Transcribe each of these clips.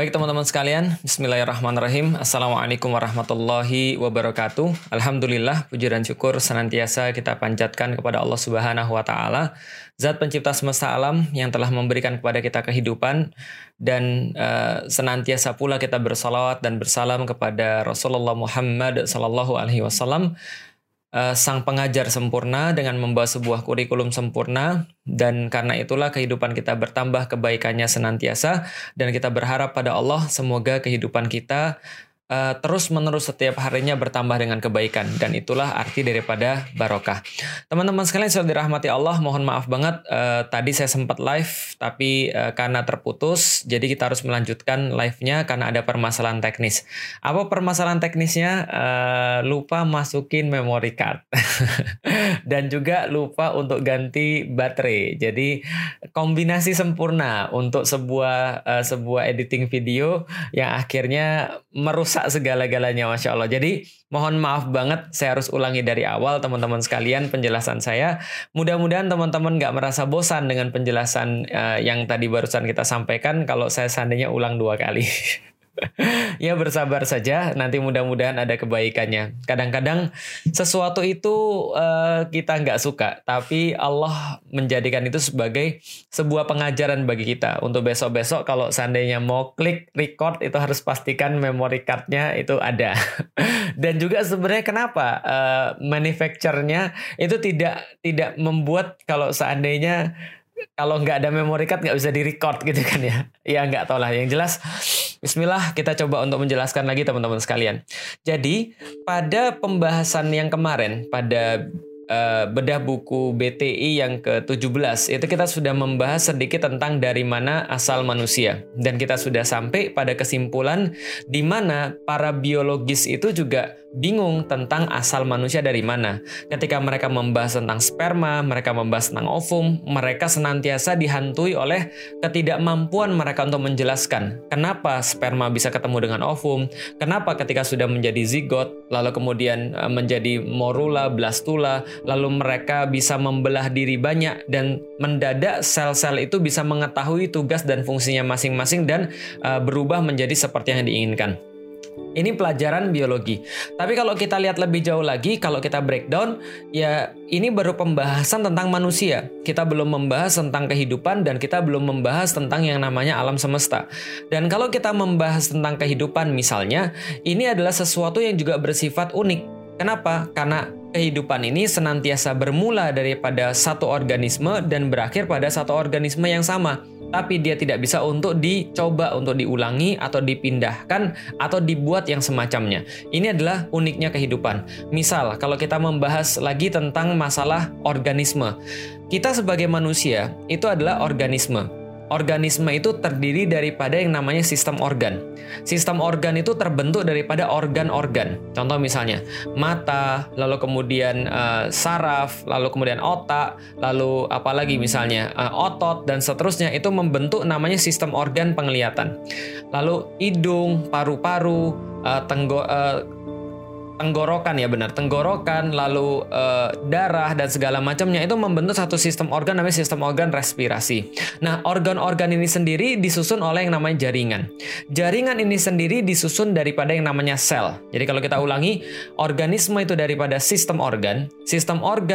Baik teman-teman sekalian, Bismillahirrahmanirrahim. Assalamualaikum warahmatullahi wabarakatuh. Alhamdulillah, puji dan syukur senantiasa kita panjatkan kepada Allah Subhanahu wa Ta'ala, Zat pencipta semesta alam yang telah memberikan kepada kita kehidupan, dan senantiasa pula kita bersalawat dan bersalam kepada Rasulullah Muhammad Sallallahu Alaihi Wasallam, sang pengajar sempurna dengan membawa sebuah kurikulum sempurna, dan karena itulah kehidupan kita bertambah kebaikannya senantiasa, dan kita berharap pada Allah semoga kehidupan kita terus-menerus setiap harinya bertambah dengan kebaikan, dan itulah arti daripada barokah. Teman-teman sekalian yang dirahmati Allah, mohon maaf banget tadi saya sempat live tapi karena terputus, jadi kita harus melanjutkan live-nya karena ada permasalahan teknis. Apa permasalahan teknisnya? Lupa masukin memory card dan juga lupa untuk ganti baterai. Jadi kombinasi sempurna untuk sebuah editing video yang akhirnya merusak segala-galanya, Masya Allah. Jadi mohon maaf banget, saya harus ulangi dari awal teman-teman sekalian penjelasan saya. Mudah-mudahan teman-teman gak merasa bosan dengan penjelasan yang tadi barusan kita sampaikan kalau saya seandainya ulang 2 kali. Ya bersabar saja, nanti mudah-mudahan ada kebaikannya. Kadang-kadang sesuatu itu kita nggak suka, tapi Allah menjadikan itu sebagai sebuah pengajaran bagi kita. Untuk besok-besok kalau seandainya mau klik record itu harus pastikan memory cardnya itu ada. Dan juga sebenarnya kenapa manufacturernya itu tidak membuat kalau seandainya kalau nggak ada memory card nggak bisa direcord gitu kan ya. Ya nggak tahu lah, yang jelas Bismillah, kita coba untuk menjelaskan lagi teman-teman sekalian. Jadi pada pembahasan yang kemarin, pada bedah buku BTI yang ke-17, itu kita sudah membahas sedikit tentang dari mana asal manusia, dan kita sudah sampai pada kesimpulan di mana para biologis itu juga bingung tentang asal manusia dari mana. Ketika mereka membahas tentang sperma, mereka membahas tentang ovum, mereka senantiasa dihantui oleh ketidakmampuan mereka untuk menjelaskan kenapa sperma bisa ketemu dengan ovum, kenapa ketika sudah menjadi zigot, lalu kemudian menjadi morula, blastula, lalu mereka bisa membelah diri banyak, dan mendadak sel-sel itu bisa mengetahui tugas dan fungsinya masing-masing dan berubah menjadi seperti yang diinginkan. Ini pelajaran biologi. Tapi kalau kita lihat lebih jauh lagi, kalau kita breakdown, ya ini baru pembahasan tentang manusia. Kita belum membahas tentang kehidupan, dan kita belum membahas tentang yang namanya alam semesta. Dan kalau kita membahas tentang kehidupan misalnya, ini adalah sesuatu yang juga bersifat unik. Kenapa? Karena kehidupan ini senantiasa bermula daripada satu organisme dan berakhir pada satu organisme yang sama. Tapi dia tidak bisa untuk dicoba, untuk diulangi, atau dipindahkan, atau dibuat yang semacamnya. Ini adalah uniknya kehidupan. Misal, kalau kita membahas lagi tentang masalah organisme. Kita sebagai manusia, itu adalah organisme. Organisme itu terdiri daripada yang namanya sistem organ. Sistem organ itu terbentuk daripada organ-organ. Contoh misalnya, mata, lalu kemudian saraf, lalu kemudian otak, lalu apalagi misalnya otot, dan seterusnya. Itu membentuk namanya sistem organ penglihatan. Lalu hidung, paru-paru, tenggorokan ya benar, tenggorokan, lalu darah dan segala macamnya itu membentuk satu sistem organ namanya sistem organ respirasi. Nah, organ-organ ini sendiri disusun oleh yang namanya jaringan. Jaringan ini sendiri disusun daripada yang namanya sel. Jadi kalau kita ulangi, organisme itu daripada sistem organ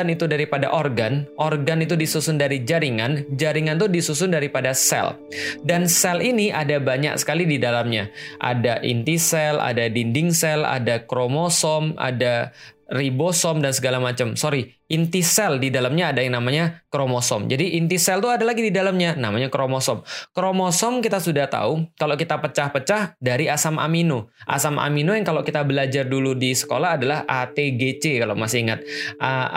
itu daripada organ, organ itu disusun dari jaringan, jaringan itu disusun daripada sel. Dan sel ini ada banyak sekali di dalamnya. Ada inti sel, ada dinding sel, ada kromosom, ada ribosom dan segala macam. Sorry, inti sel di dalamnya ada yang namanya kromosom. Jadi inti sel itu ada lagi di dalamnya, namanya kromosom. Kromosom kita sudah tahu kalau kita pecah-pecah dari asam amino. Asam amino yang kalau kita belajar dulu di sekolah adalah ATGC kalau masih ingat.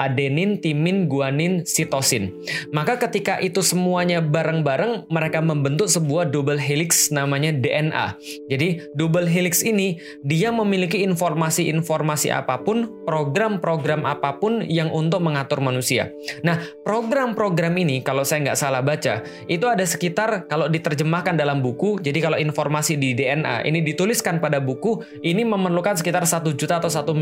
Adenin, timin, guanin, sitosin. Maka ketika itu semuanya bareng-bareng, mereka membentuk sebuah double helix namanya DNA. Jadi double helix ini dia memiliki informasi-informasi apapun, program-program apapun yang untuk untuk mengatur manusia. Nah, program-program ini kalau saya nggak salah baca, itu ada sekitar, kalau diterjemahkan dalam buku, jadi kalau informasi di DNA ini dituliskan pada buku, ini memerlukan sekitar 1 juta atau 1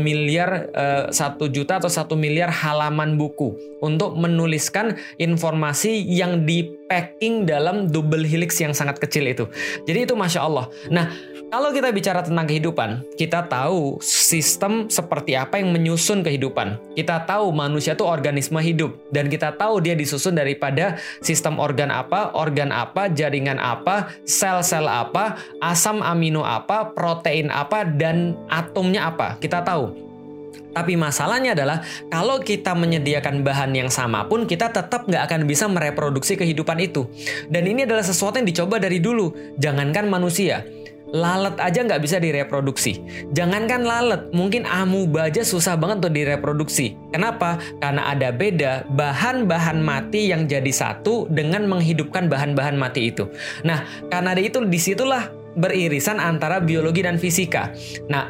miliar halaman buku untuk menuliskan informasi yang di-packing dalam double helix yang sangat kecil itu. Jadi itu Masya Allah. Nah, kalau kita bicara tentang kehidupan, kita tahu sistem seperti apa yang menyusun kehidupan. Kita tahu manusia itu organisme hidup, dan kita tahu dia disusun daripada sistem organ apa, jaringan apa, sel-sel apa, asam amino apa, protein apa, dan atomnya apa. Kita tahu. Tapi masalahnya adalah kalau kita menyediakan bahan yang sama pun kita tetap nggak akan bisa mereproduksi kehidupan itu. Dan ini adalah sesuatu yang dicoba dari dulu. Jangankan manusia, lalat aja nggak bisa direproduksi. Jangankan lalat, mungkin amuba aja susah banget untuk direproduksi. Kenapa? Karena ada beda bahan-bahan mati yang jadi satu dengan menghidupkan bahan-bahan mati itu. Nah, karena itu disitulah beririsan antara biologi dan fisika. Nah,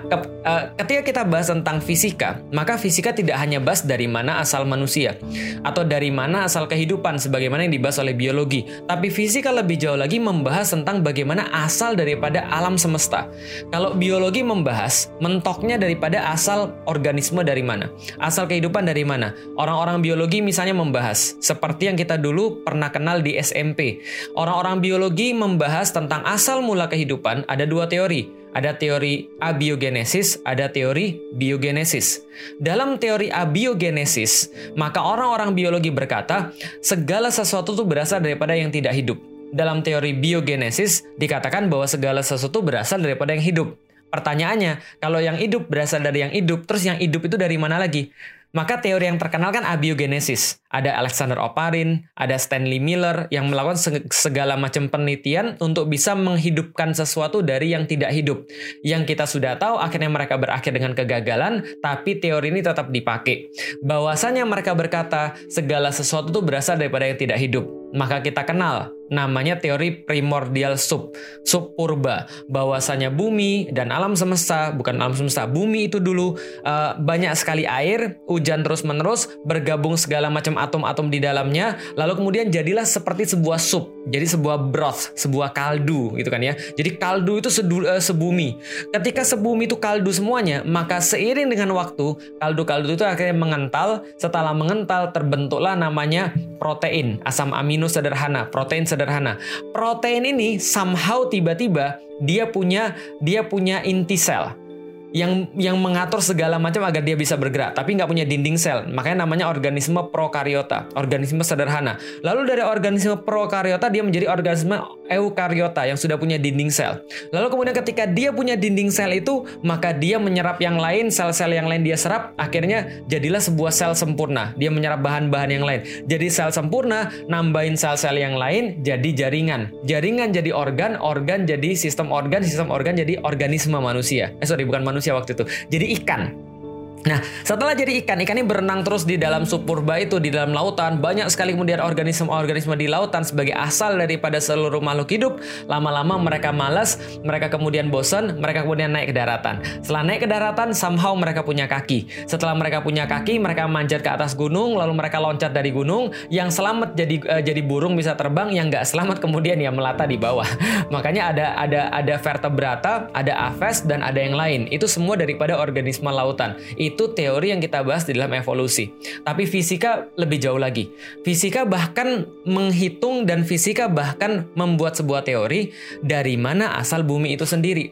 ketika kita bahas tentang fisika, maka fisika tidak hanya bahas dari mana asal manusia atau dari mana asal kehidupan sebagaimana yang dibahas oleh biologi, tapi fisika lebih jauh lagi membahas tentang bagaimana asal daripada alam semesta. Kalau biologi membahas mentoknya daripada asal organisme dari mana, asal kehidupan dari mana. Orang-orang biologi misalnya membahas seperti yang kita dulu pernah kenal di SMP. Orang-orang biologi membahas tentang asal mula kehidupan. Ada dua teori, ada teori abiogenesis, ada teori biogenesis. Dalam teori abiogenesis, maka orang-orang biologi berkata segala sesuatu itu berasal daripada yang tidak hidup. Dalam teori biogenesis dikatakan bahwa segala sesuatu berasal daripada yang hidup. Pertanyaannya, kalau yang hidup berasal dari yang hidup, terus yang hidup itu dari mana lagi? Maka teori yang terkenal kan abiogenesis. Ada Alexander Oparin, ada Stanley Miller yang melakukan segala macam penelitian untuk bisa menghidupkan sesuatu dari yang tidak hidup. Yang kita sudah tahu akhirnya mereka berakhir dengan kegagalan, tapi teori ini tetap dipakai. Bahwasanya mereka berkata segala sesuatu itu berasal daripada yang tidak hidup. Maka kita kenal namanya teori primordial sub purba, bahwasanya bumi dan alam semesta, bukan alam semesta, bumi itu dulu banyak sekali air, hujan terus-menerus, bergabung segala macam atom-atom di dalamnya, lalu kemudian jadilah seperti sebuah sup, jadi sebuah broth, sebuah kaldu gitu kan ya. Jadi kaldu itu sebumi. Ketika sebumi itu kaldu semuanya, maka seiring dengan waktu kaldu-kaldu itu akhirnya mengental. Setelah mengental terbentuklah namanya protein, asam amino sederhana, protein sederhana. Protein ini somehow tiba-tiba dia punya inti sel yang mengatur segala macam agar dia bisa bergerak, tapi nggak punya dinding sel, makanya namanya organisme prokariota, organisme sederhana. Lalu dari organisme prokariota dia menjadi organisme eukariota yang sudah punya dinding sel. Lalu kemudian ketika dia punya dinding sel itu, maka dia menyerap yang lain, sel-sel yang lain dia serap, akhirnya jadilah sebuah sel sempurna. Dia menyerap bahan-bahan yang lain, jadi sel sempurna, nambahin sel-sel yang lain, jadi jaringan, jaringan jadi organ, organ jadi sistem organ, sistem organ jadi organisme manusia. Manusia waktu itu jadi ikan. Nah, setelah jadi ikan, ikan ini berenang terus di dalam subpurba itu, di dalam lautan. Banyak sekali kemudian organisme-organisme di lautan sebagai asal daripada seluruh makhluk hidup. Lama-lama mereka malas, mereka kemudian bosan, mereka kemudian naik ke daratan. Setelah naik ke daratan, somehow mereka punya kaki. Setelah mereka punya kaki, mereka manjat ke atas gunung, lalu mereka loncat dari gunung. Yang selamat jadi burung bisa terbang, yang nggak selamat kemudian ya melata di bawah. Makanya ada vertebrata, ada aves, dan ada yang lain. Itu semua daripada organisme lautan. Itu teori yang kita bahas di dalam evolusi. Tapi fisika lebih jauh lagi. Fisika bahkan menghitung dan fisika bahkan membuat sebuah teori dari mana asal bumi itu sendiri.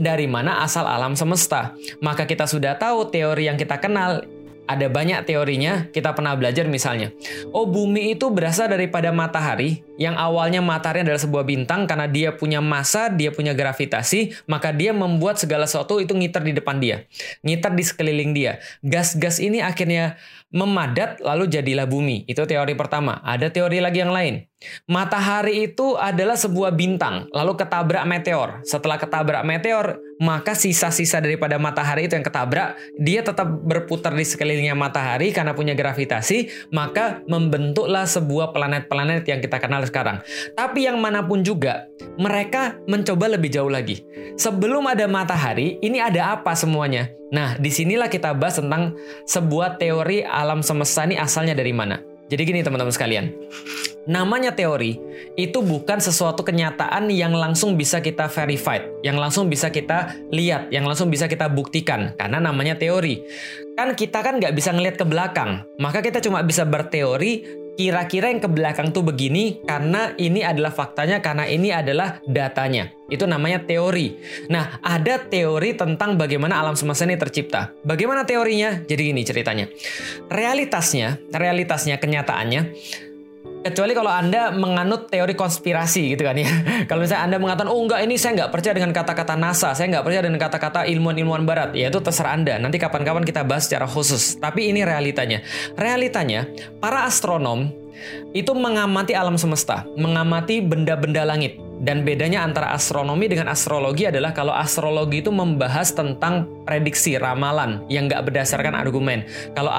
Dari mana asal alam semesta. Maka kita sudah tahu teori yang kita kenal. Ada banyak teorinya, kita pernah belajar misalnya. Oh, bumi itu berasal daripada matahari, yang awalnya matahari adalah sebuah bintang, karena dia punya massa, dia punya gravitasi, maka dia membuat segala sesuatu itu ngiter di depan dia, ngiter di sekeliling dia. Gas-gas ini akhirnya memadat, lalu jadilah bumi. Itu teori pertama. Ada teori lagi yang lain. Matahari itu adalah sebuah bintang, lalu ketabrak meteor. Setelah ketabrak meteor, maka sisa-sisa daripada matahari itu yang ketabrak, dia tetap berputar di sekelilingnya matahari karena punya gravitasi, maka membentuklah sebuah planet-planet yang kita kenal sekarang. Tapi yang manapun juga, mereka mencoba lebih jauh lagi. Sebelum ada matahari, ini ada apa semuanya? Nah, disinilah kita bahas tentang sebuah teori alam semesta ini asalnya dari mana. Jadi gini teman-teman sekalian, namanya teori itu bukan sesuatu kenyataan yang langsung bisa kita verified, yang langsung bisa kita lihat, yang langsung bisa kita buktikan, karena namanya teori. Kan kita kan nggak bisa ngelihat ke belakang, maka kita cuma bisa berteori kira-kira yang ke belakang tuh begini, karena ini adalah faktanya, karena ini adalah datanya. Itu namanya teori. Nah, ada teori tentang bagaimana alam semesta ini tercipta. Bagaimana teorinya? Jadi gini ceritanya. Realitasnya, kenyataannya, kecuali kalau Anda menganut teori konspirasi gitu kan ya. Kalau misalnya Anda mengatakan, oh enggak, ini saya nggak percaya dengan kata-kata NASA, saya nggak percaya dengan kata-kata ilmuwan-ilmuwan barat, ya itu terserah Anda. Nanti kapan-kapan kita bahas secara khusus. Tapi ini realitanya. Realitanya, para astronom itu mengamati alam semesta, mengamati benda-benda langit. Dan bedanya antara astronomi dengan astrologi adalah kalau astrologi itu membahas tentang prediksi, ramalan yang nggak berdasarkan argumen. Kalau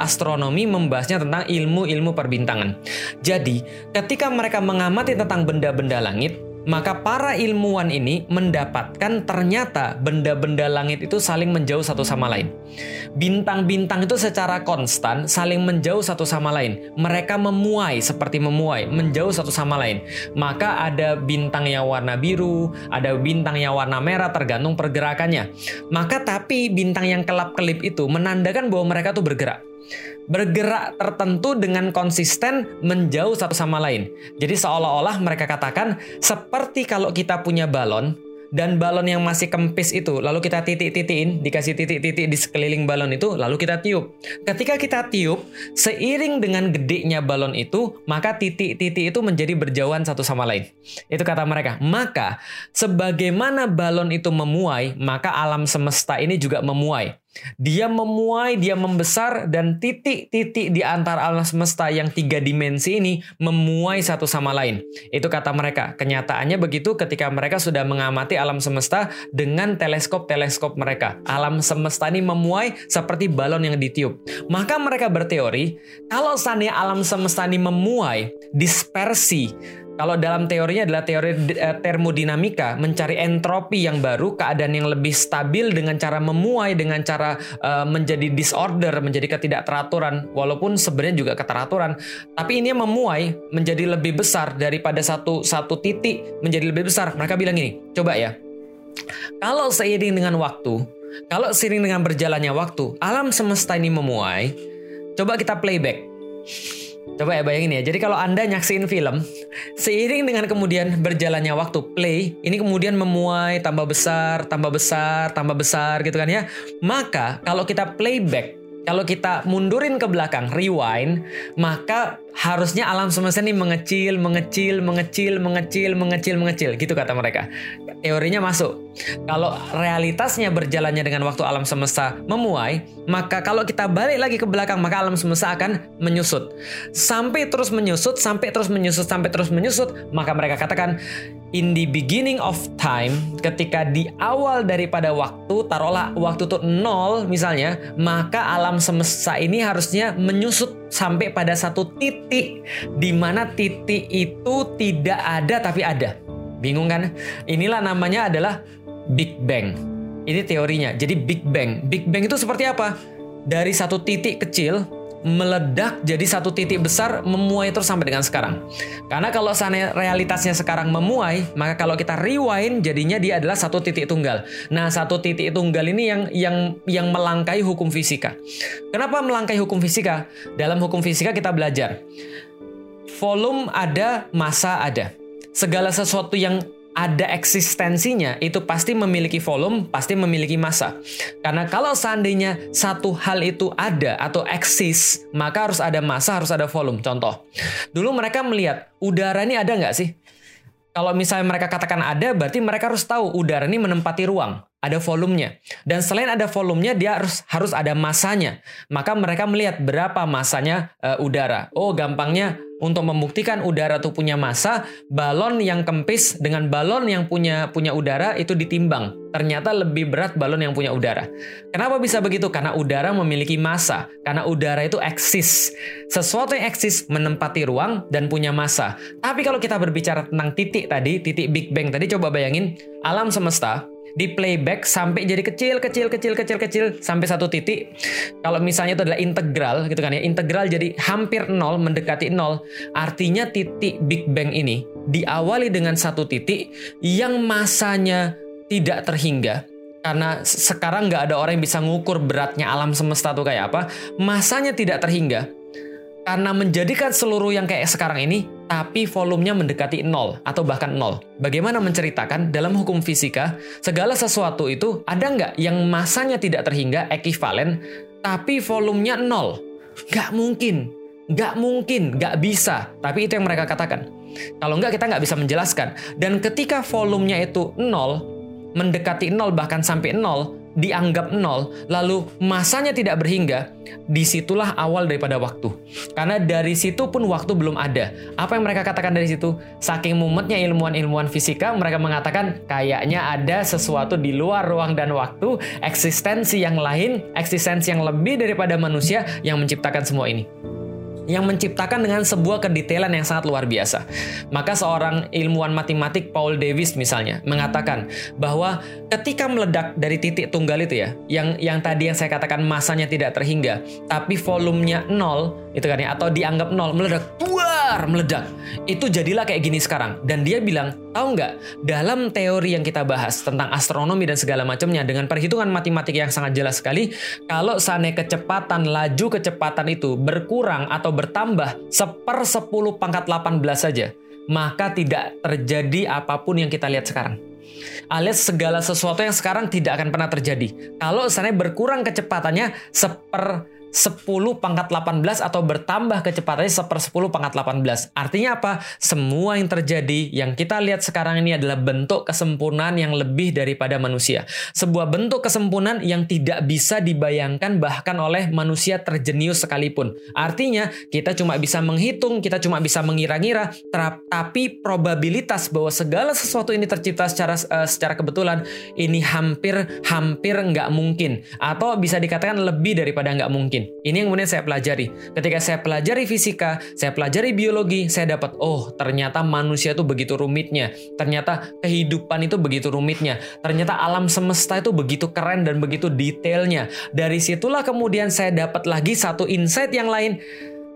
astronomi membahasnya tentang ilmu-ilmu perbintangan. Jadi, ketika mereka mengamati tentang benda-benda langit, maka para ilmuwan ini mendapatkan ternyata benda-benda langit itu saling menjauh satu sama lain. Bintang-bintang itu secara konstan saling menjauh satu sama lain. Mereka memuai seperti memuai, menjauh satu sama lain. Maka ada bintang yang warna biru, ada bintang yang warna merah tergantung pergerakannya. Maka tapi bintang yang kelap-kelip itu menandakan bahwa mereka tuh bergerak tertentu dengan konsisten menjauh satu sama lain. Jadi seolah-olah mereka katakan seperti kalau kita punya balon dan balon yang masih kempis itu lalu kita titik-titikin, dikasih titik-titik di sekeliling balon itu lalu kita tiup. Ketika kita tiup, seiring dengan gedenya balon itu, maka titik-titik itu menjadi berjauhan satu sama lain. Itu kata mereka. Maka sebagaimana balon itu memuai, maka alam semesta ini juga memuai. Dia memuai, dia membesar, dan titik-titik di antara alam semesta yang 3 dimensi ini memuai satu sama lain. Itu kata mereka. Kenyataannya begitu ketika mereka sudah mengamati alam semesta dengan teleskop-teleskop mereka. Alam semesta ini memuai seperti balon yang ditiup. Maka mereka berteori, kalau seandainya alam semesta ini memuai, dispersi, kalau dalam teorinya adalah teori termodinamika, mencari entropi yang baru, keadaan yang lebih stabil dengan cara memuai, dengan cara menjadi disorder, menjadi ketidakteraturan, walaupun sebenarnya juga keteraturan. Tapi ini memuai menjadi lebih besar daripada satu titik menjadi lebih besar. Mereka bilang gini, coba ya, kalau seiring dengan waktu, kalau seiring dengan berjalannya waktu, alam semesta ini memuai. Coba kita playback. Coba ya bayangin ya, jadi kalau Anda nyaksiin film, seiring dengan kemudian berjalannya waktu play, ini kemudian memuai, tambah besar, tambah besar, tambah besar gitu kan ya. Maka kalau kita playback, kalau kita mundurin ke belakang, rewind, maka harusnya alam semesta ini mengecil, mengecil, mengecil, mengecil, mengecil, mengecil, gitu kata mereka. Teorinya masuk. Kalau realitasnya berjalannya dengan waktu alam semesta memuai, maka kalau kita balik lagi ke belakang, maka alam semesta akan menyusut. Sampai terus menyusut, sampai terus menyusut, sampai terus menyusut, maka mereka katakan, in the beginning of time, ketika di awal daripada waktu, taruhlah waktu itu 0 misalnya, maka alam semesta ini harusnya menyusut sampai pada satu titik di mana titik itu tidak ada tapi ada. Bingung kan? Inilah namanya adalah Big Bang. Ini teorinya. Jadi Big Bang. Big Bang itu seperti apa? Dari satu titik kecil meledak jadi satu titik besar, memuai terus sampai dengan sekarang. Karena kalau sana realitasnya sekarang memuai, maka kalau kita rewind jadinya dia adalah satu titik tunggal. Nah, satu titik tunggal ini yang melangkai hukum fisika. Kenapa melangkai hukum fisika? Dalam hukum fisika kita belajar volume ada, massa ada. Segala sesuatu yang ada eksistensinya itu pasti memiliki volume, pasti memiliki massa. Karena kalau seandainya satu hal itu ada atau eksis, maka harus ada massa, harus ada volume. Contoh, dulu mereka melihat udara ini ada nggak sih? Kalau misalnya mereka katakan ada, berarti mereka harus tahu udara ini menempati ruang. ada volumenya. Dan selain ada volumenya, dia harus ada massanya. Maka mereka melihat berapa massanya udara. Oh, gampangnya untuk membuktikan udara itu punya massa, balon yang kempis dengan balon yang punya udara itu ditimbang. Ternyata lebih berat balon yang punya udara. Kenapa bisa begitu? Karena udara memiliki massa. Karena udara itu eksis. Sesuatu yang eksis menempati ruang dan punya massa. Tapi kalau kita berbicara tentang titik tadi, titik Big Bang tadi, coba bayangin alam semesta di playback sampai jadi kecil sampai satu titik. Kalau misalnya itu adalah integral gitu kan ya, integral jadi hampir 0, mendekati 0. Artinya titik Big Bang ini diawali dengan satu titik yang masanya tidak terhingga. Karena sekarang nggak ada orang yang bisa ngukur beratnya alam semesta tuh kayak apa. Masanya tidak terhingga karena menjadikan seluruh yang kayak sekarang ini, tapi volumenya mendekati 0 atau bahkan 0. Bagaimana menceritakan dalam hukum fisika, segala sesuatu itu ada nggak yang massanya tidak terhingga, ekivalen, tapi volumenya 0? Nggak mungkin, nggak bisa. Tapi itu yang mereka katakan. Kalau nggak, kita nggak bisa menjelaskan. Dan ketika volumenya itu 0, mendekati 0 bahkan sampai 0, dianggap 0, lalu masanya tidak berhingga, disitulah awal daripada waktu. Karena dari situ pun waktu belum ada. Apa yang mereka katakan dari situ? Saking mumetnya ilmuwan-ilmuwan fisika, mereka mengatakan kayaknya ada sesuatu di luar ruang dan waktu, eksistensi yang lain, eksistensi yang lebih daripada manusia yang menciptakan semua ini. Yang menciptakan dengan sebuah kedetailan yang sangat luar biasa. Maka seorang ilmuwan matematik Paul Davis misalnya mengatakan bahwa ketika meledak dari titik tunggal itu ya, yang tadi yang saya katakan masanya tidak terhingga, tapi volumenya 0 itu kan ya, atau dianggap 0, meledak, buar, meledak. Itu jadilah kayak gini sekarang. Dan dia bilang, tahu nggak, dalam teori yang kita bahas tentang astronomi dan segala macamnya dengan perhitungan matematik yang sangat jelas sekali, kalau seandainya laju kecepatan itu berkurang atau bertambah 1/10⁻¹⁰ saja, maka tidak terjadi apapun yang kita lihat sekarang. Alias segala sesuatu yang sekarang tidak akan pernah terjadi. Kalau seandainya berkurang kecepatannya 1/10⁻¹⁰ atau bertambah kecepatannya 1/10⁻¹⁰. Artinya apa? Semua yang terjadi yang kita lihat sekarang ini adalah bentuk kesempurnaan yang lebih daripada manusia. Sebuah bentuk kesempurnaan yang tidak bisa dibayangkan bahkan oleh manusia terjenius sekalipun. Artinya kita cuma bisa menghitung, kita cuma bisa mengira-ngira, tapi probabilitas bahwa segala sesuatu ini tercipta secara kebetulan ini hampir nggak mungkin, atau bisa dikatakan lebih daripada nggak mungkin. Ini yang kemudian saya pelajari. Ketika saya pelajari fisika, saya pelajari biologi, saya dapat, oh ternyata manusia itu begitu rumitnya. Ternyata kehidupan itu begitu rumitnya. Ternyata alam semesta itu begitu keren dan begitu detailnya. Dari situlah kemudian saya dapat lagi satu insight yang lain.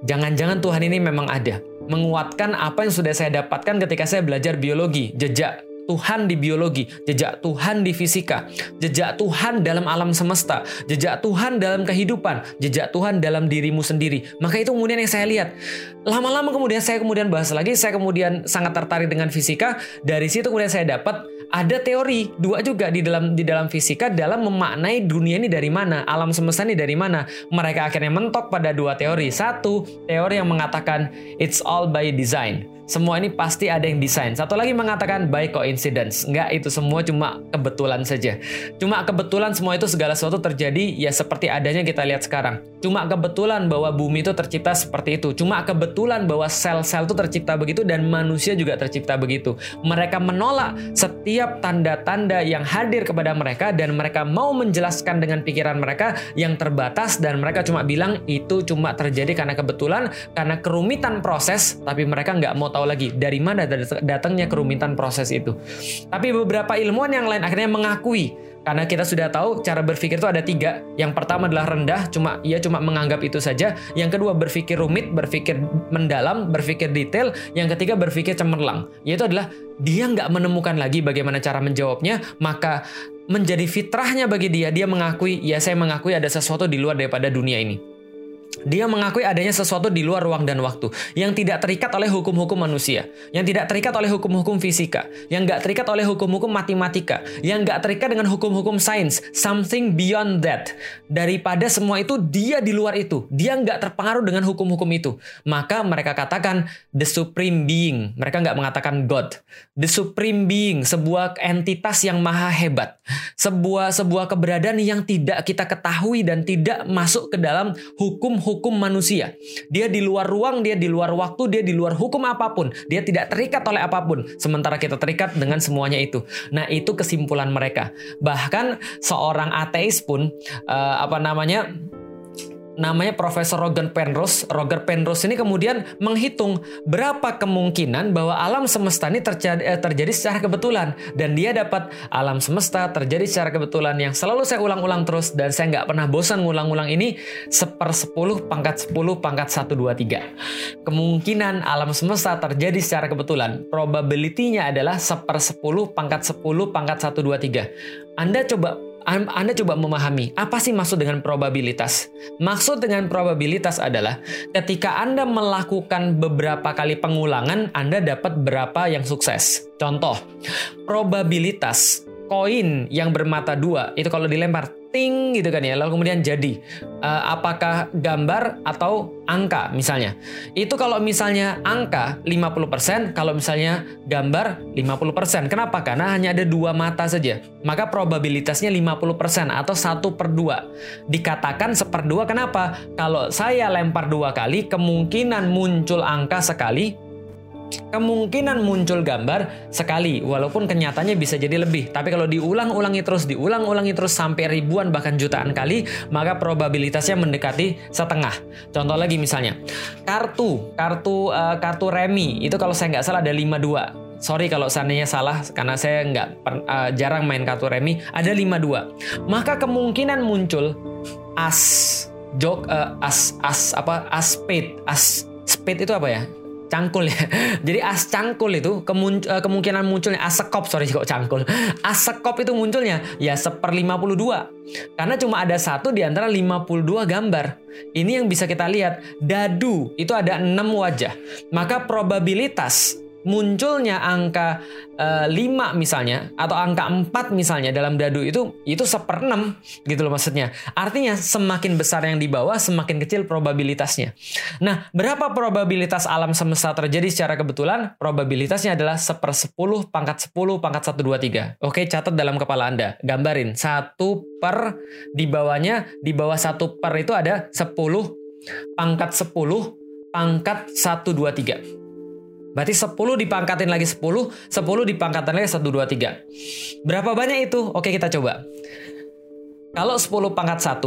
Jangan-jangan Tuhan ini memang ada. Menguatkan apa yang sudah saya dapatkan ketika saya belajar biologi. Jejak Tuhan di biologi, jejak Tuhan di fisika, jejak Tuhan dalam alam semesta, jejak Tuhan dalam kehidupan, jejak Tuhan dalam dirimu sendiri. Maka itu kemudian yang saya lihat. Lama-lama kemudian saya bahas lagi, saya kemudian sangat tertarik dengan fisika. Dari situ kemudian saya dapat ada teori dua juga di dalam fisika dalam memaknai dunia ini dari mana, alam semesta ini dari mana. Mereka akhirnya mentok pada dua teori. Satu, teori yang mengatakan it's all by design. Semua ini pasti ada yang desain. Satu lagi mengatakan by coincidence. Enggak, itu semua cuma kebetulan saja. Cuma kebetulan semua itu segala sesuatu terjadi ya seperti adanya kita lihat sekarang. Cuma kebetulan bahwa bumi itu tercipta seperti itu. Cuma kebetulan bahwa sel-sel itu tercipta begitu dan manusia juga tercipta begitu. Mereka menolak setiap tanda-tanda yang hadir kepada mereka dan mereka mau menjelaskan dengan pikiran mereka yang terbatas dan mereka cuma bilang itu cuma terjadi karena kebetulan, karena kerumitan proses, tapi mereka nggak mau tahu lagi dari mana datangnya kerumitan proses itu. Tapi beberapa ilmuwan yang lain akhirnya mengakui, karena kita sudah tahu cara berpikir itu ada 3. Yang pertama adalah rendah, cuma menganggap itu saja. Yang kedua berpikir rumit, berpikir mendalam, berpikir detail. Yang ketiga berpikir cemerlang, yaitu adalah dia nggak menemukan lagi bagaimana cara menjawabnya, maka menjadi fitrahnya bagi dia mengakui, ya saya mengakui ada sesuatu di luar daripada dunia ini. Dia mengakui adanya sesuatu di luar ruang dan waktu yang tidak terikat oleh hukum-hukum manusia, yang tidak terikat oleh hukum-hukum fisika, yang nggak terikat oleh hukum-hukum matematika, yang nggak terikat dengan hukum-hukum sains, something beyond that. Daripada semua itu, dia di luar itu. Dia nggak terpengaruh dengan hukum-hukum itu. Maka mereka katakan the supreme being. Mereka nggak mengatakan God. The supreme being, sebuah entitas yang maha hebat. sebuah keberadaan yang tidak kita ketahui dan tidak masuk ke dalam hukum-hukum manusia. Dia di luar ruang, dia di luar waktu, dia di luar hukum apapun. Dia tidak terikat oleh apapun. Sementara kita terikat dengan semuanya itu. Nah, itu kesimpulan mereka. Bahkan seorang ateis pun namanya Profesor Roger Penrose. Roger Penrose ini kemudian menghitung berapa kemungkinan bahwa alam semesta ini terjadi secara kebetulan, dan dia dapat alam semesta terjadi secara kebetulan yang selalu saya ulang-ulang terus dan saya nggak pernah bosan ngulang-ulang ini 1/10 × 10 × 1, 2, 3. Kemungkinan alam semesta terjadi secara kebetulan, probability-nya adalah 1/10 × 10 × 1, 2, 3. Anda coba memahami apa sih maksud dengan probabilitas? Maksud dengan probabilitas adalah ketika Anda melakukan beberapa kali pengulangan, Anda dapat berapa yang sukses. Contoh, probabilitas koin yang bermata dua itu kalau dilempar ting gitu kan ya, lalu kemudian jadi apakah gambar atau angka misalnya. Itu kalau misalnya angka 50%, kalau misalnya gambar 50%. Kenapa? Karena hanya ada 2 mata saja. Maka probabilitasnya 50% atau 1/2. Dikatakan 1/2 kenapa? Kalau saya lempar 2 kali, kemungkinan muncul angka sekali, kemungkinan muncul gambar sekali, walaupun kenyataannya bisa jadi lebih. Tapi kalau diulang-ulangi terus sampai ribuan bahkan jutaan kali, maka probabilitasnya mendekati setengah. Contoh lagi misalnya kartu remi itu kalau saya nggak salah ada 52. Sorry kalau seandainya salah, karena saya jarang main kartu remi. Ada 52. Maka kemungkinan muncul as spade itu apa ya? Cangkul ya. Jadi as cangkul itu kemungkinan munculnya asekop, sorry kok cangkul. Asekop itu munculnya ya 1/52. Karena cuma ada 1 di antara 52 gambar. Ini yang bisa kita lihat. Dadu itu ada 6 wajah. Maka probabilitas munculnya angka 5 misalnya atau angka 4 misalnya dalam dadu itu 1/6 gitu loh maksudnya. Artinya semakin besar yang di bawah, semakin kecil probabilitasnya. Nah, berapa probabilitas alam semesta terjadi secara kebetulan? Probabilitasnya adalah 1/10 × 10 × 1, 2, 3. Oke, catat dalam kepala Anda. Gambarin 1 per di bawahnya, di bawah 1 per itu ada 10 × 10 × 1, 2, 3. Berarti 10 dipangkatin lagi 10, 10 dipangkatin lagi 1, 2, 3. Berapa banyak itu? Oke, kita coba. Kalau 10 × 1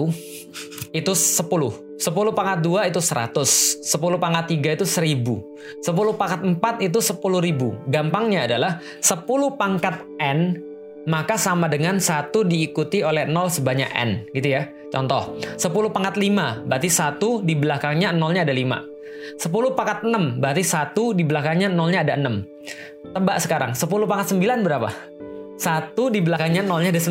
itu 10. 10 × 2 itu 100. 10 × 3 itu 1000. 10 × 4 itu 10.000. Gampangnya adalah 10 × N maka sama dengan 1 diikuti oleh 0 sebanyak N. Gitu ya. Contoh, 10 × 5 berarti 1 di belakangnya 0-nya ada 5. 10 × 6 berarti 1 di belakangnya 0-nya ada 6. Tebak sekarang 10 × 9 berapa? 1 di belakangnya 0-nya ada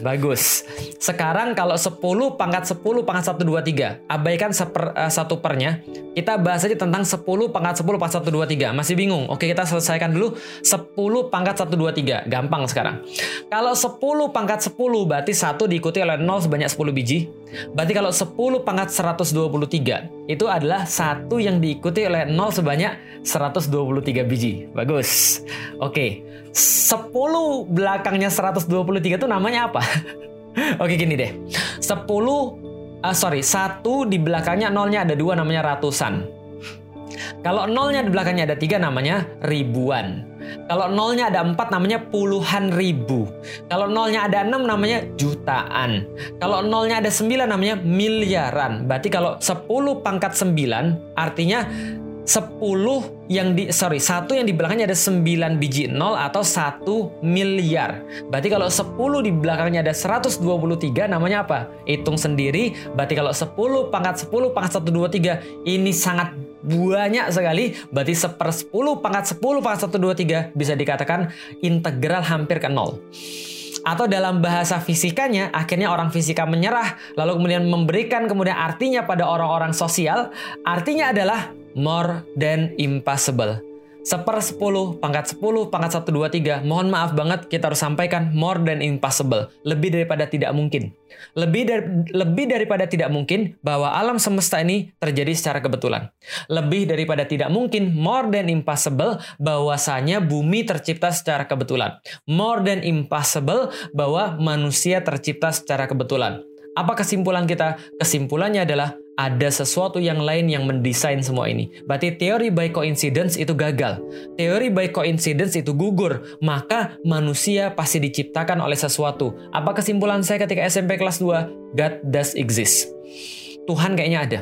9. Bagus. Sekarang kalau 10 × 10 × 1, 2, 3, abaikan 1 pernya. Kita bahas aja tentang 10 × 10 × 1, 2, 3. Masih bingung? Oke, kita selesaikan dulu 10 × 1, 2, 3. Gampang sekarang. Kalau 10 × 10 berarti 1 diikuti oleh 0 sebanyak 10 biji. Berarti kalau 10 × 123 itu adalah 1 yang diikuti oleh 0 sebanyak 123 biji. Bagus. Oke. 10 belakangnya 123 itu namanya apa? Oke, gini deh. 1 di belakangnya 0-nya ada 2 namanya ratusan. Kalau 0-nya di belakangnya ada 3 namanya ribuan. Kalau 0-nya ada 4 namanya puluhan ribu. Kalau 0-nya ada 6 namanya jutaan. Kalau 0-nya ada 9 namanya miliaran. Berarti kalau 10 × 9 artinya 1 yang di belakangnya ada 9 biji 0 atau 1 miliar. Berarti kalau 10 di belakangnya ada 123 namanya apa? Hitung sendiri. Berarti kalau 10 × 10 × 123 ini sangat banyak sekali. Berarti 1/10 × 10 × 123 bisa dikatakan integral hampir ke 0. Atau dalam bahasa fisikanya, akhirnya orang fisika menyerah, lalu kemudian memberikan kemudian artinya pada orang-orang sosial. Artinya adalah more than impossible. 1/10, pangkat 10, pangkat 1, 2, 3. Mohon maaf banget, kita harus sampaikan more than impossible. Lebih daripada tidak mungkin. Lebih daripada tidak mungkin bahwa alam semesta ini terjadi secara kebetulan. Lebih daripada tidak mungkin, more than impossible, bahwasanya bumi tercipta secara kebetulan. More than impossible, bahwa manusia tercipta secara kebetulan. Apa kesimpulan kita? Kesimpulannya adalah ada sesuatu yang lain yang mendesain semua ini. Berarti teori by coincidence itu gagal. Teori by coincidence itu gugur. Maka manusia pasti diciptakan oleh sesuatu. Apa kesimpulan saya ketika SMP kelas 2? God does exist. Tuhan kayaknya ada.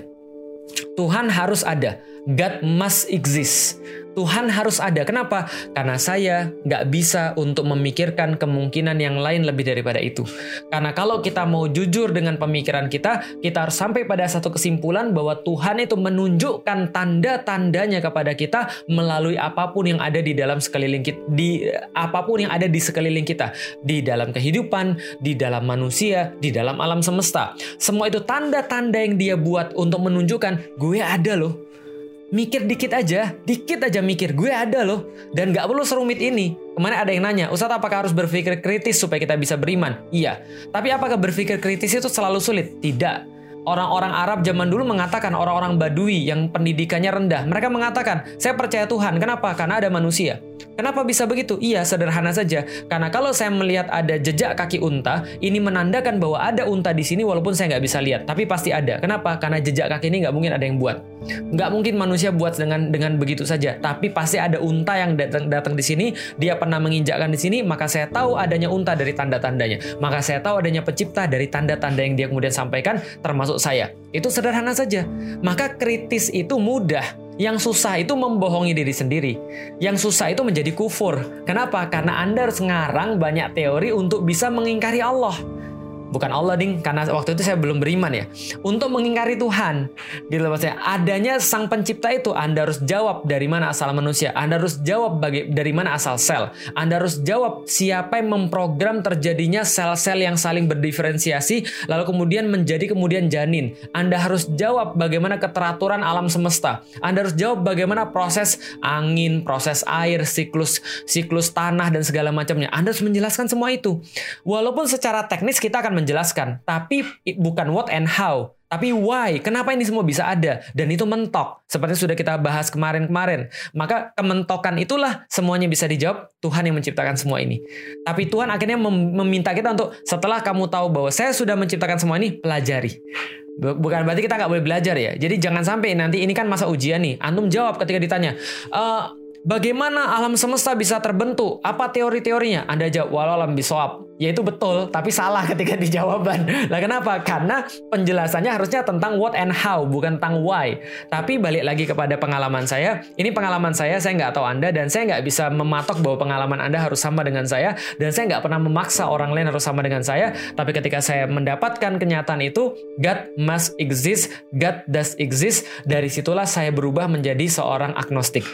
Tuhan harus ada. God must exist. Tuhan harus ada. Kenapa? Karena saya nggak bisa untuk memikirkan kemungkinan yang lain lebih daripada itu. Karena kalau kita mau jujur dengan pemikiran kita, kita harus sampai pada satu kesimpulan bahwa Tuhan itu menunjukkan tanda-tandanya kepada kita melalui apapun yang ada di dalam sekeliling kita, di dalam kehidupan, di dalam manusia, di dalam alam semesta. Semua itu tanda-tanda yang dia buat untuk menunjukkan gue ada loh. Mikir dikit aja mikir, gue ada loh. Dan gak perlu serumit ini. Kemarin ada yang nanya, Ustaz apakah harus berpikir kritis supaya kita bisa beriman? Iya. Tapi apakah berpikir kritis itu selalu sulit? Tidak. Orang-orang Arab zaman dulu mengatakan, orang-orang Badui yang pendidikannya rendah, mereka mengatakan, saya percaya Tuhan. Kenapa? Karena ada manusia. Kenapa bisa begitu? Iya, sederhana saja. Karena kalau saya melihat ada jejak kaki unta, ini menandakan bahwa ada unta di sini walaupun saya nggak bisa lihat. Tapi pasti ada. Kenapa? Karena jejak kaki ini nggak mungkin ada yang buat. Nggak mungkin manusia buat dengan begitu saja. Tapi pasti ada unta yang datang di sini. Dia pernah menginjakkan di sini. Maka saya tahu adanya unta dari tanda-tandanya. Maka saya tahu adanya pencipta dari tanda-tanda yang dia kemudian sampaikan, termasuk saya. Itu sederhana saja. Maka kritis itu mudah. Yang susah itu membohongi diri sendiri. Yang susah itu menjadi kufur. Kenapa? Karena Anda sekarang banyak teori untuk bisa mengingkari Allah. Bukan Allah ding, karena waktu itu saya belum beriman ya. Untuk mengingkari Tuhan, gitu maksudnya. Adanya sang pencipta itu, Anda harus jawab dari mana asal manusia. Anda harus jawab dari mana asal sel. Anda harus jawab siapa yang memprogram terjadinya sel-sel yang saling berdiferensiasi, lalu kemudian menjadi kemudian janin. Anda harus jawab bagaimana keteraturan alam semesta. Anda harus jawab bagaimana proses angin, proses air, siklus tanah dan segala macamnya. Anda harus menjelaskan semua itu. Walaupun secara teknis kita akan menjelaskan, tapi bukan what and how, tapi why, kenapa ini semua bisa ada, dan itu mentok, seperti sudah kita bahas kemarin-kemarin. Maka kementokan itulah semuanya bisa dijawab, Tuhan yang menciptakan semua ini. Tapi Tuhan akhirnya meminta kita untuk, setelah kamu tahu bahwa saya sudah menciptakan semua ini, pelajari. Bukan berarti kita nggak boleh belajar ya, jadi jangan sampai nanti ini kan masa ujian nih, antum jawab ketika ditanya, bagaimana alam semesta bisa terbentuk? Apa teori-teorinya? Anda jawab, walau alam bisawab. Yaitu betul, tapi salah ketika dijawaban. Lah kenapa? Karena penjelasannya harusnya tentang what and how, bukan tentang why. Tapi balik lagi kepada pengalaman saya. Ini pengalaman saya nggak tahu Anda, dan saya nggak bisa mematok bahwa pengalaman Anda harus sama dengan saya, dan saya nggak pernah memaksa orang lain harus sama dengan saya. Tapi ketika saya mendapatkan kenyataan itu, God must exist, God does exist, dari situlah saya berubah menjadi seorang agnostik.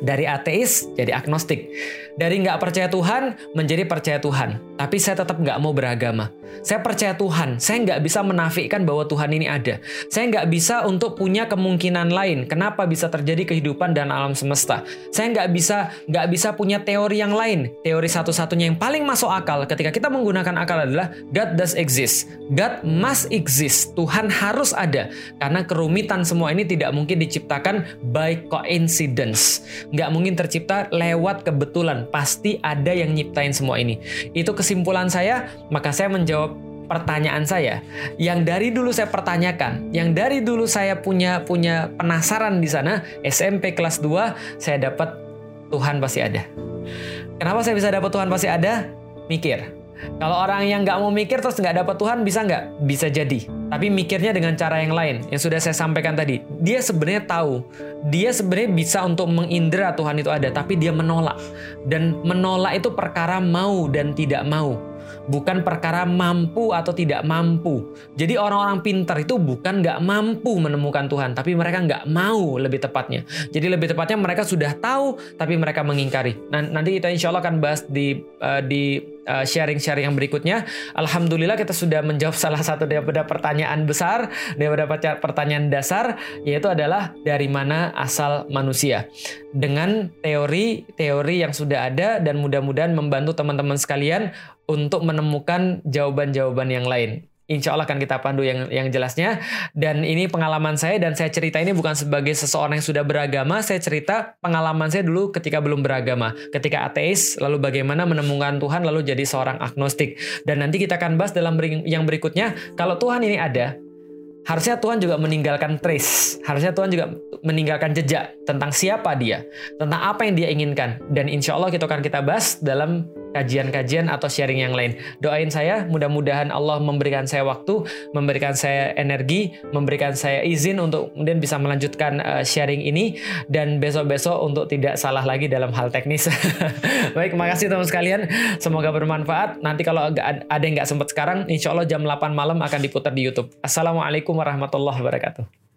Dari ateis jadi agnostik. Dari nggak percaya Tuhan menjadi percaya Tuhan. Tapi saya tetap nggak mau beragama. Saya percaya Tuhan. Saya nggak bisa menafikan bahwa Tuhan ini ada. Saya nggak bisa untuk punya kemungkinan lain. Kenapa bisa terjadi kehidupan dan alam semesta? Saya nggak bisa punya teori yang lain. Teori satu-satunya yang paling masuk akal ketika kita menggunakan akal adalah God does exist. God must exist. Tuhan harus ada. Karena kerumitan semua ini tidak mungkin diciptakan by coincidence. Nggak mungkin tercipta lewat kebetulan. Pasti ada yang nyiptain semua ini. Itu kesimpulan saya. Maka saya menjawab pertanyaan saya yang dari dulu saya pertanyakan, yang dari dulu saya punya penasaran di sana. SMP kelas 2 saya dapat Tuhan pasti ada. Kenapa saya bisa dapat Tuhan pasti ada? Mikir. Kalau orang yang nggak mau mikir terus nggak dapat Tuhan, bisa nggak? Bisa jadi. Tapi mikirnya dengan cara yang lain, yang sudah saya sampaikan tadi. Dia sebenarnya tahu, dia sebenarnya bisa untuk mengindra Tuhan itu ada, tapi dia menolak. Dan menolak itu perkara mau dan tidak mau. bukan perkara mampu atau tidak mampu. Jadi orang-orang pintar itu bukan nggak mampu menemukan Tuhan, tapi mereka nggak mau, lebih tepatnya. Jadi lebih tepatnya mereka sudah tahu, tapi mereka mengingkari. Nah, nanti kita insya Allah akan bahas di sharing-sharing yang berikutnya. Alhamdulillah kita sudah menjawab salah satu daripada pertanyaan besar, daripada pertanyaan dasar, yaitu adalah dari mana asal manusia, dengan teori-teori yang sudah ada, dan mudah-mudahan membantu teman-teman sekalian untuk menemukan jawaban-jawaban yang lain. Insya Allah akan kita pandu yang jelasnya. Dan ini pengalaman saya, dan saya cerita ini bukan sebagai seseorang yang sudah beragama. Saya cerita pengalaman saya dulu ketika belum beragama, ketika ateis, lalu bagaimana menemukan Tuhan, lalu jadi seorang agnostik. Dan nanti kita akan bahas dalam yang berikutnya, kalau Tuhan ini ada, harusnya Tuhan juga meninggalkan trace, harusnya Tuhan juga meninggalkan jejak tentang siapa dia, tentang apa yang dia inginkan. Dan insya Allah kita bahas dalam kajian-kajian atau sharing yang lain. Doain saya, mudah-mudahan Allah memberikan saya waktu, memberikan saya energi, memberikan saya izin untuk kemudian bisa melanjutkan sharing ini, dan besok-besok untuk tidak salah lagi dalam hal teknis. Baik, makasih teman sekalian, semoga bermanfaat. Nanti kalau ada yang nggak sempat sekarang, insya Allah jam 8 malam akan diputar di YouTube. Assalamualaikum warahmatullahi wabarakatuh.